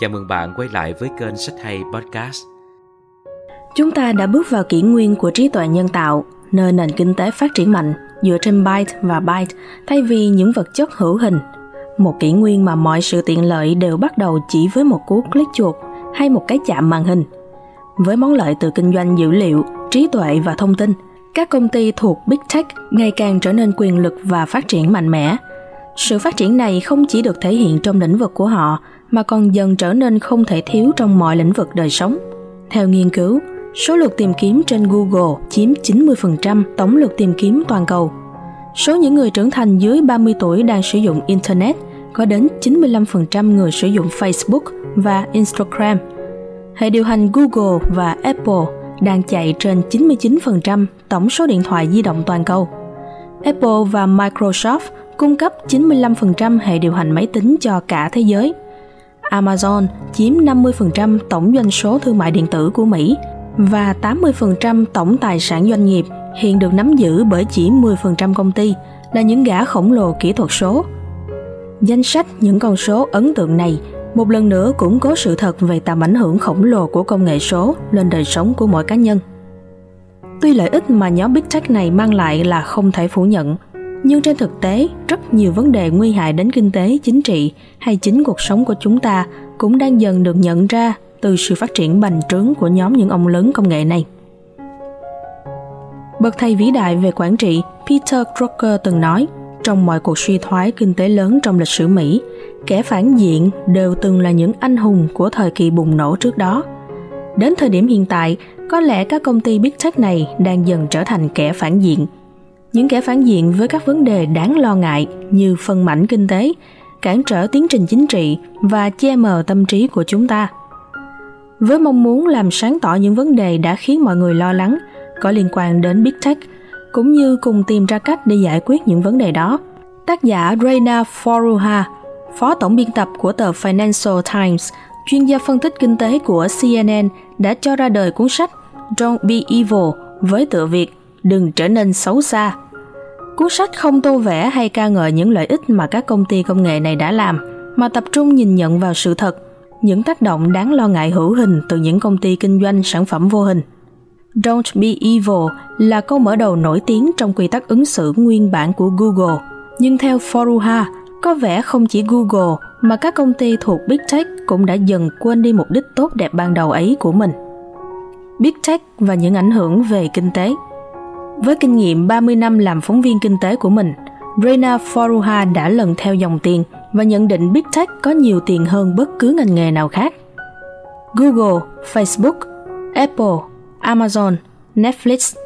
Chào mừng bạn quay lại với kênh Sách Hay Podcast. Chúng ta đã bước vào kỷ nguyên của trí tuệ nhân tạo, nơi nền kinh tế phát triển mạnh dựa trên byte và byte thay vì những vật chất hữu hình. Một kỷ nguyên mà mọi sự tiện lợi đều bắt đầu chỉ với một cú click chuột hay một cái chạm màn hình. Với món lợi từ kinh doanh dữ liệu, trí tuệ và thông tin, các công ty thuộc Big Tech ngày càng trở nên quyền lực và phát triển mạnh mẽ. Sự phát triển này không chỉ được thể hiện trong lĩnh vực của họ, mà còn dần trở nên không thể thiếu trong mọi lĩnh vực đời sống. Theo nghiên cứu, số lượt tìm kiếm trên Google chiếm 90% tổng lượt tìm kiếm toàn cầu. Số những người trưởng thành dưới 30 tuổi đang sử dụng Internet có đến 95% người sử dụng Facebook và Instagram. Hệ điều hành Google và Apple đang chạy trên 99% tổng số điện thoại di động toàn cầu. Apple và Microsoft cung cấp 95% hệ điều hành máy tính cho cả thế giới. Amazon chiếm 50% tổng doanh số thương mại điện tử của Mỹ và 80% tổng tài sản doanh nghiệp hiện được nắm giữ bởi chỉ 10% công ty là những gã khổng lồ kỹ thuật số. Danh sách những con số ấn tượng này một lần nữa củng cố sự thật về tầm ảnh hưởng khổng lồ của công nghệ số lên đời sống của mỗi cá nhân. Tuy lợi ích mà nhóm Big Tech này mang lại là không thể phủ nhận, nhưng trên thực tế, rất nhiều vấn đề nguy hại đến kinh tế, chính trị hay chính cuộc sống của chúng ta cũng đang dần được nhận ra từ sự phát triển bành trướng của nhóm những ông lớn công nghệ này. Bậc thầy vĩ đại về quản trị Peter Drucker từng nói, trong mọi cuộc suy thoái kinh tế lớn trong lịch sử Mỹ, kẻ phản diện đều từng là những anh hùng của thời kỳ bùng nổ trước đó. Đến thời điểm hiện tại, có lẽ các công ty Big Tech này đang dần trở thành kẻ phản diện. Những kẻ phản diện với các vấn đề đáng lo ngại như phân mảnh kinh tế, cản trở tiến trình chính trị và che mờ tâm trí của chúng ta. Với mong muốn làm sáng tỏ những vấn đề đã khiến mọi người lo lắng có liên quan đến Big Tech, cũng như cùng tìm ra cách để giải quyết những vấn đề đó, tác giả Rana Foroohar, phó tổng biên tập của tờ Financial Times, chuyên gia phân tích kinh tế của CNN, đã cho ra đời cuốn sách Don't Be Evil với tựa Việt Đừng trở nên xấu xa. Cuốn sách không tô vẽ hay ca ngợi những lợi ích mà các công ty công nghệ này đã làm, mà tập trung nhìn nhận vào sự thật, những tác động đáng lo ngại hữu hình từ những công ty kinh doanh sản phẩm vô hình. Don't be evil là câu mở đầu nổi tiếng trong quy tắc ứng xử nguyên bản của Google. Nhưng theo Foroohar, có vẻ không chỉ Google mà các công ty thuộc Big Tech cũng đã dần quên đi mục đích tốt đẹp ban đầu ấy của mình. Big Tech và những ảnh hưởng về kinh tế. Với kinh nghiệm 30 năm làm phóng viên kinh tế của mình, Rana Foroohar đã lần theo dòng tiền và nhận định Big Tech có nhiều tiền hơn bất cứ ngành nghề nào khác. Google, Facebook, Apple, Amazon, Netflix,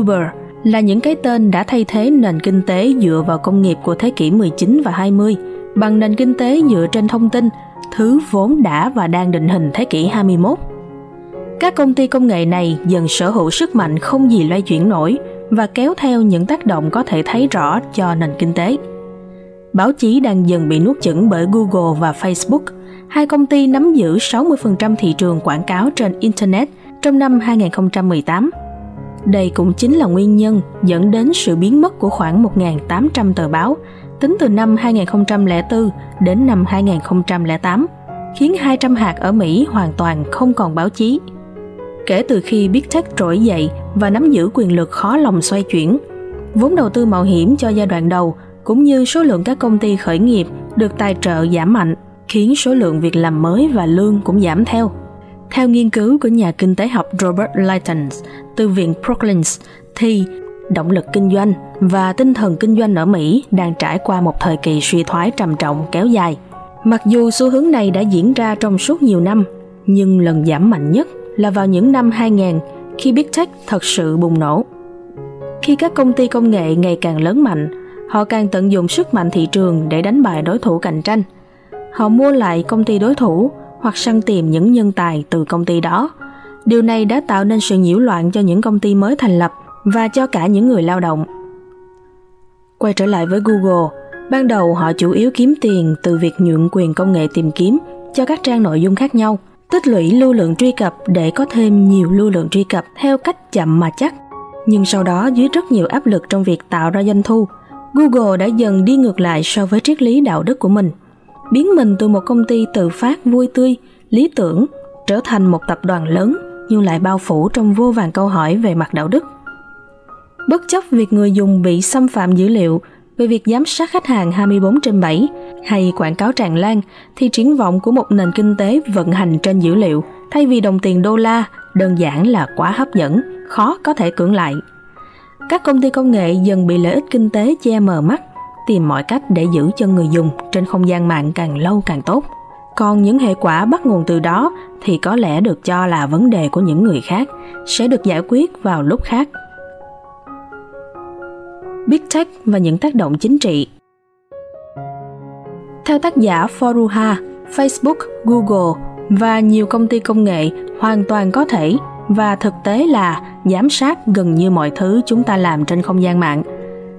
Uber là những cái tên đã thay thế nền kinh tế dựa vào công nghiệp của thế kỷ 19 và 20 bằng nền kinh tế dựa trên thông tin, thứ vốn đã và đang định hình thế kỷ 21. Các công ty công nghệ này dần sở hữu sức mạnh không gì lay chuyển nổi và kéo theo những tác động có thể thấy rõ cho nền kinh tế. Báo chí đang dần bị nuốt chửng bởi Google và Facebook, hai công ty nắm giữ 60% thị trường quảng cáo trên Internet trong năm 2018. Đây cũng chính là nguyên nhân dẫn đến sự biến mất của khoảng 1.800 tờ báo tính từ năm 2004 đến năm 2008, khiến 200 hạt ở Mỹ hoàn toàn không còn báo chí. Kể từ khi Big Tech trỗi dậy và nắm giữ quyền lực khó lòng xoay chuyển, vốn đầu tư mạo hiểm cho giai đoạn đầu cũng như số lượng các công ty khởi nghiệp được tài trợ giảm mạnh, khiến số lượng việc làm mới và lương cũng giảm theo. Theo nghiên cứu của nhà kinh tế học Robert Litan từ Viện Brookings thì động lực kinh doanh và tinh thần kinh doanh ở Mỹ đang trải qua một thời kỳ suy thoái trầm trọng kéo dài. Mặc dù xu hướng này đã diễn ra trong suốt nhiều năm, nhưng lần giảm mạnh nhất là vào những năm 2000 khi Big Tech thật sự bùng nổ. Khi các công ty công nghệ ngày càng lớn mạnh, họ càng tận dụng sức mạnh thị trường để đánh bại đối thủ cạnh tranh. Họ mua lại công ty đối thủ hoặc săn tìm những nhân tài từ công ty đó. Điều này đã tạo nên sự nhiễu loạn cho những công ty mới thành lập và cho cả những người lao động. Quay trở lại với Google, ban đầu họ chủ yếu kiếm tiền từ việc nhượng quyền công nghệ tìm kiếm cho các trang nội dung khác nhau, tích lũy lưu lượng truy cập để có thêm nhiều lưu lượng truy cập theo cách chậm mà chắc. Nhưng sau đó, dưới rất nhiều áp lực trong việc tạo ra doanh thu, Google đã dần đi ngược lại so với triết lý đạo đức của mình. biến mình từ một công ty tự phát vui tươi, lý tưởng, trở thành một tập đoàn lớn nhưng lại bao phủ trong vô vàn câu hỏi về mặt đạo đức. Bất chấp việc người dùng bị xâm phạm dữ liệu về việc giám sát khách hàng 24/7 hay quảng cáo tràn lan, thì triển vọng của một nền kinh tế vận hành trên dữ liệu thay vì đồng tiền đô la đơn giản là quá hấp dẫn, khó có thể cưỡng lại. Các công ty công nghệ dần bị lợi ích kinh tế che mờ mắt, tìm mọi cách để giữ chân người dùng trên không gian mạng càng lâu càng tốt. Còn những hệ quả bắt nguồn từ đó thì có lẽ được cho là vấn đề của những người khác, sẽ được giải quyết vào lúc khác. Big Tech và những tác động chính trị. Theo tác giả Foroohar, Facebook, Google và nhiều công ty công nghệ hoàn toàn có thể và thực tế là giám sát gần như mọi thứ chúng ta làm trên không gian mạng.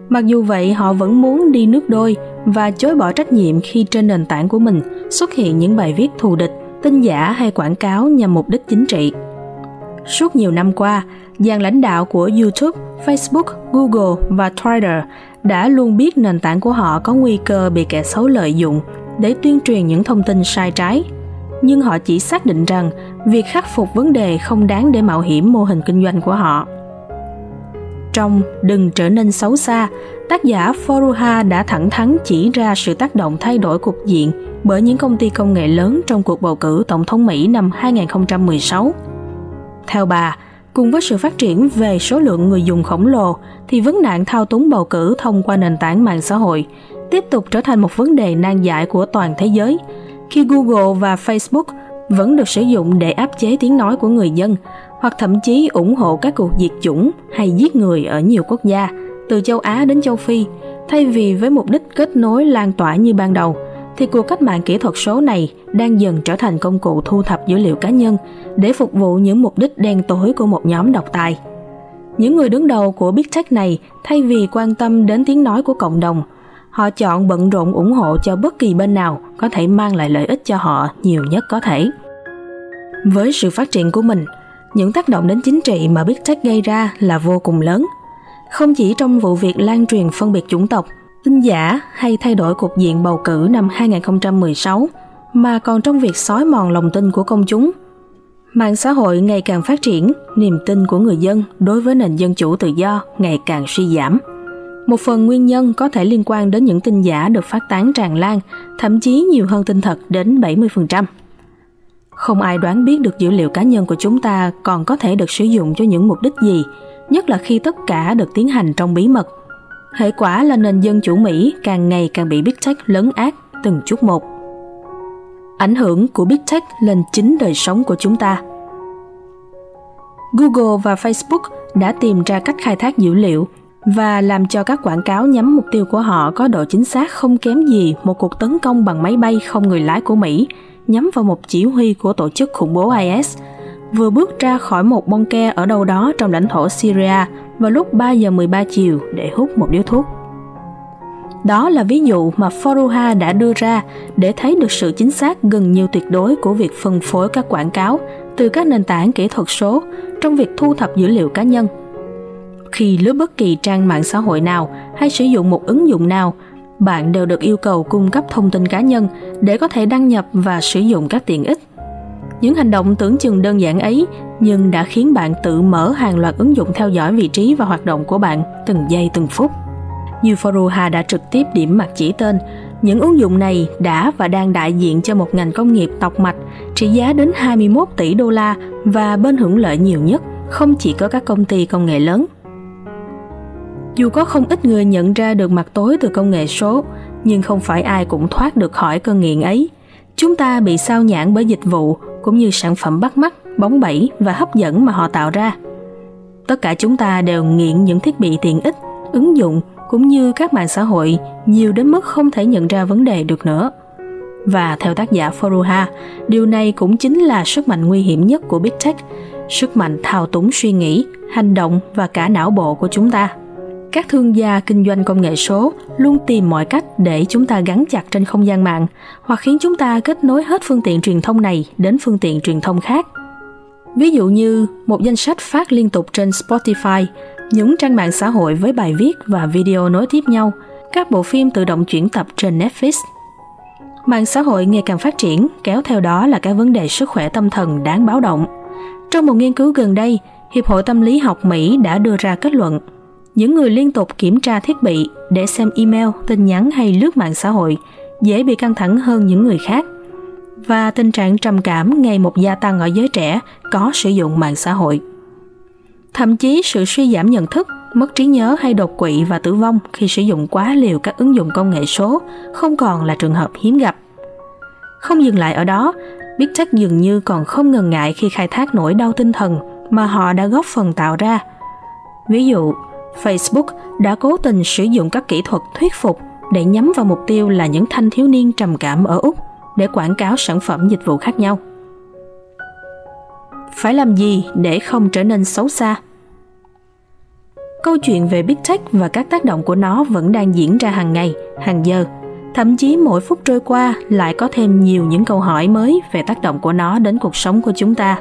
Mặc dù vậy, họ vẫn muốn đi nước đôi và chối bỏ trách nhiệm khi trên nền tảng của mình xuất hiện những bài viết thù địch, tin giả hay quảng cáo nhằm mục đích chính trị. Suốt nhiều năm qua, dàn lãnh đạo của YouTube, Facebook, Google và Twitter đã luôn biết nền tảng của họ có nguy cơ bị kẻ xấu lợi dụng để tuyên truyền những thông tin sai trái. Nhưng họ chỉ xác định rằng việc khắc phục vấn đề không đáng để mạo hiểm mô hình kinh doanh của họ. Trong Đừng trở nên xấu xa, tác giả Foroohar đã thẳng thắn chỉ ra sự tác động thay đổi cục diện bởi những công ty công nghệ lớn trong cuộc bầu cử Tổng thống Mỹ năm 2016. Theo bà, cùng với sự phát triển về số lượng người dùng khổng lồ, thì vấn nạn thao túng bầu cử thông qua nền tảng mạng xã hội tiếp tục trở thành một vấn đề nan giải của toàn thế giới, khi Google và Facebook vẫn được sử dụng để áp chế tiếng nói của người dân, hoặc thậm chí ủng hộ các cuộc diệt chủng hay giết người ở nhiều quốc gia, từ châu Á đến châu Phi, thay vì với mục đích kết nối lan tỏa như ban đầu, thì cuộc cách mạng kỹ thuật số này đang dần trở thành công cụ thu thập dữ liệu cá nhân để phục vụ những mục đích đen tối của một nhóm độc tài. Những người đứng đầu của Big Tech này thay vì quan tâm đến tiếng nói của cộng đồng, họ chọn bận rộn ủng hộ cho bất kỳ bên nào có thể mang lại lợi ích cho họ nhiều nhất có thể. Với sự phát triển của mình, những tác động đến chính trị mà Big Tech gây ra là vô cùng lớn. Không chỉ trong vụ việc lan truyền phân biệt chủng tộc, tin giả hay thay đổi cục diện bầu cử năm 2016, mà còn trong việc xói mòn lòng tin của công chúng. Mạng xã hội ngày càng phát triển, niềm tin của người dân đối với nền dân chủ tự do ngày càng suy giảm. Một phần nguyên nhân có thể liên quan đến những tin giả được phát tán tràn lan, thậm chí nhiều hơn tin thật đến 70%. Không ai đoán biết được dữ liệu cá nhân của chúng ta còn có thể được sử dụng cho những mục đích gì, nhất là khi tất cả được tiến hành trong bí mật. Hệ quả là nền dân chủ Mỹ càng ngày càng bị Big Tech lấn át từng chút một. Ảnh hưởng của Big Tech lên chính đời sống của chúng ta. Google và Facebook đã tìm ra cách khai thác dữ liệu và làm cho các quảng cáo nhắm mục tiêu của họ có độ chính xác không kém gì một cuộc tấn công bằng máy bay không người lái của Mỹ nhắm vào một chỉ huy của tổ chức khủng bố IS vừa bước ra khỏi một bong ke ở đâu đó trong lãnh thổ Syria vào lúc 3:13 PM để hút một điếu thuốc. Đó là ví dụ mà Foroohar đã đưa ra để thấy được sự chính xác gần như tuyệt đối của việc phân phối các quảng cáo từ các nền tảng kỹ thuật số trong việc thu thập dữ liệu cá nhân. Khi lướt bất kỳ trang mạng xã hội nào hay sử dụng một ứng dụng nào, bạn đều được yêu cầu cung cấp thông tin cá nhân để có thể đăng nhập và sử dụng các tiện ích. Những hành động tưởng chừng đơn giản ấy nhưng đã khiến bạn tự mở hàng loạt ứng dụng theo dõi vị trí và hoạt động của bạn từng giây từng phút. Như Foroohar đã trực tiếp điểm mặt chỉ tên, những ứng dụng này đã và đang đại diện cho một ngành công nghiệp tọc mạch trị giá đến 21 tỷ đô la và bên hưởng lợi nhiều nhất không chỉ có các công ty công nghệ lớn. Dù có không ít người nhận ra được mặt tối từ công nghệ số, nhưng không phải ai cũng thoát được khỏi cơn nghiện ấy. Chúng ta bị sao nhãng bởi dịch vụ cũng như sản phẩm bắt mắt, bóng bẩy và hấp dẫn mà họ tạo ra. Tất cả chúng ta đều nghiện những thiết bị tiện ích, ứng dụng cũng như các mạng xã hội nhiều đến mức không thể nhận ra vấn đề được nữa. Và theo tác giả Foroohar, điều này cũng chính là sức mạnh nguy hiểm nhất của Big Tech, sức mạnh thao túng suy nghĩ, hành động và cả não bộ của chúng ta. Các thương gia kinh doanh công nghệ số luôn tìm mọi cách để chúng ta gắn chặt trên không gian mạng hoặc khiến chúng ta kết nối hết phương tiện truyền thông này đến phương tiện truyền thông khác. Ví dụ như một danh sách phát liên tục trên Spotify, những trang mạng xã hội với bài viết và video nối tiếp nhau, các bộ phim tự động chuyển tập trên Netflix. Mạng xã hội ngày càng phát triển, kéo theo đó là các vấn đề sức khỏe tâm thần đáng báo động. Trong một nghiên cứu gần đây, Hiệp hội Tâm lý học Mỹ đã đưa ra kết luận, những người liên tục kiểm tra thiết bị để xem email, tin nhắn hay lướt mạng xã hội dễ bị căng thẳng hơn những người khác. Và tình trạng trầm cảm ngày một gia tăng ở giới trẻ có sử dụng mạng xã hội. Thậm chí sự suy giảm nhận thức, mất trí nhớ hay đột quỵ và tử vong khi sử dụng quá liều các ứng dụng công nghệ số không còn là trường hợp hiếm gặp. Không dừng lại ở đó, Big Tech dường như còn không ngần ngại khi khai thác nỗi đau tinh thần mà họ đã góp phần tạo ra. Ví dụ, Facebook đã cố tình sử dụng các kỹ thuật thuyết phục để nhắm vào mục tiêu là những thanh thiếu niên trầm cảm ở Úc để quảng cáo sản phẩm dịch vụ khác nhau. Phải làm gì để không trở nên xấu xa? Câu chuyện về Big Tech và các tác động của nó vẫn đang diễn ra hàng ngày, hàng giờ. Thậm chí mỗi phút trôi qua lại có thêm nhiều những câu hỏi mới về tác động của nó đến cuộc sống của chúng ta.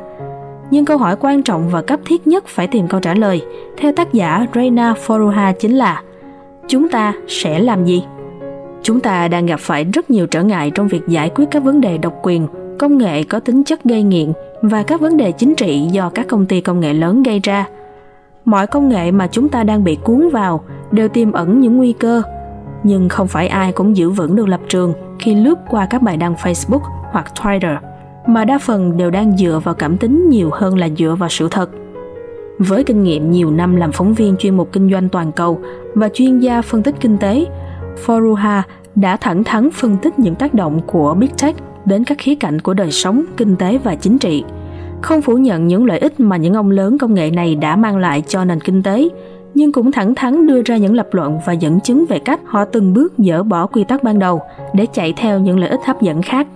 Nhưng câu hỏi quan trọng và cấp thiết nhất phải tìm câu trả lời, theo tác giả Rana Foroohar chính là chúng ta sẽ làm gì? Chúng ta đang gặp phải rất nhiều trở ngại trong việc giải quyết các vấn đề độc quyền, công nghệ có tính chất gây nghiện và các vấn đề chính trị do các công ty công nghệ lớn gây ra. Mọi công nghệ mà chúng ta đang bị cuốn vào đều tiềm ẩn những nguy cơ, nhưng không phải ai cũng giữ vững được lập trường khi lướt qua các bài đăng Facebook hoặc Twitter, mà đa phần đều đang dựa vào cảm tính nhiều hơn là dựa vào sự thật. Với kinh nghiệm nhiều năm làm phóng viên chuyên mục kinh doanh toàn cầu và chuyên gia phân tích kinh tế, Foroohar đã thẳng thắn phân tích những tác động của Big Tech đến các khía cạnh của đời sống, kinh tế và chính trị. Không phủ nhận những lợi ích mà những ông lớn công nghệ này đã mang lại cho nền kinh tế, nhưng cũng thẳng thắn đưa ra những lập luận và dẫn chứng về cách họ từng bước dỡ bỏ quy tắc ban đầu để chạy theo những lợi ích hấp dẫn khác.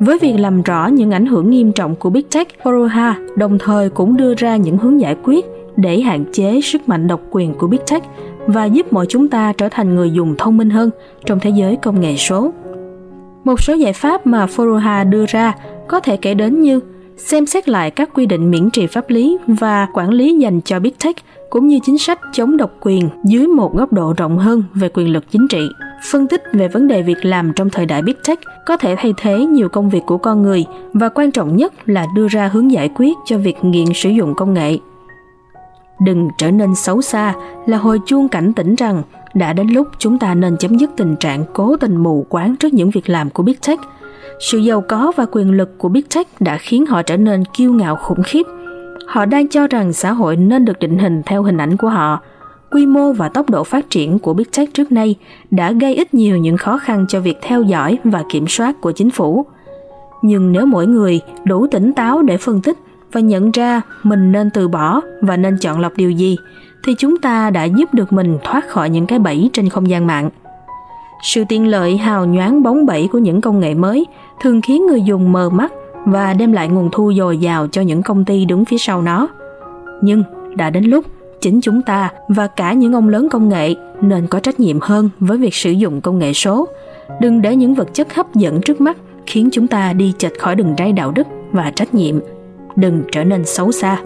Với việc làm rõ những ảnh hưởng nghiêm trọng của Big Tech, Foroohar đồng thời cũng đưa ra những hướng giải quyết để hạn chế sức mạnh độc quyền của Big Tech và giúp mọi chúng ta trở thành người dùng thông minh hơn trong thế giới công nghệ số. Một số giải pháp mà Foroohar đưa ra có thể kể đến như xem xét lại các quy định miễn trừ pháp lý và quản lý dành cho Big Tech, cũng như chính sách chống độc quyền dưới một góc độ rộng hơn về quyền lực chính trị. Phân tích về vấn đề việc làm trong thời đại Big Tech có thể thay thế nhiều công việc của con người và quan trọng nhất là đưa ra hướng giải quyết cho việc nghiện sử dụng công nghệ. Đừng trở nên xấu xa là hồi chuông cảnh tỉnh rằng đã đến lúc chúng ta nên chấm dứt tình trạng cố tình mù quáng trước những việc làm của Big Tech. Sự giàu có và quyền lực của Big Tech đã khiến họ trở nên kiêu ngạo khủng khiếp. Họ đang cho rằng xã hội nên được định hình theo hình ảnh của họ. Quy mô và tốc độ phát triển của Big Tech trước nay đã gây ít nhiều những khó khăn cho việc theo dõi và kiểm soát của chính phủ. Nhưng nếu mỗi người đủ tỉnh táo để phân tích và nhận ra mình nên từ bỏ và nên chọn lọc điều gì, thì chúng ta đã giúp được mình thoát khỏi những cái bẫy trên không gian mạng. Sự tiện lợi hào nhoáng bóng bẩy của những công nghệ mới thường khiến người dùng mờ mắt và đem lại nguồn thu dồi dào cho những công ty đứng phía sau nó. Nhưng đã đến lúc chính chúng ta và cả những ông lớn công nghệ nên có trách nhiệm hơn với việc sử dụng công nghệ số. Đừng để những vật chất hấp dẫn trước mắt khiến chúng ta đi chệch khỏi đường ray đạo đức và trách nhiệm. Đừng trở nên xấu xa.